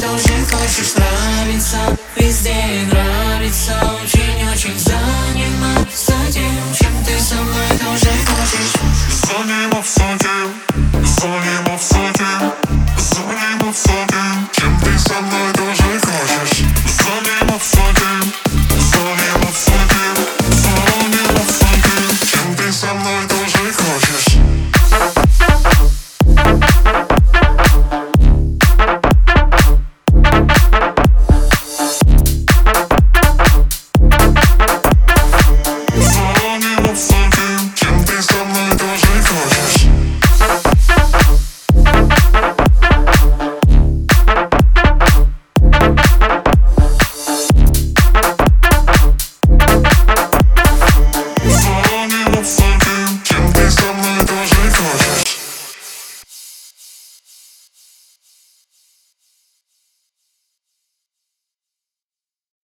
должен, хочешь нравиться.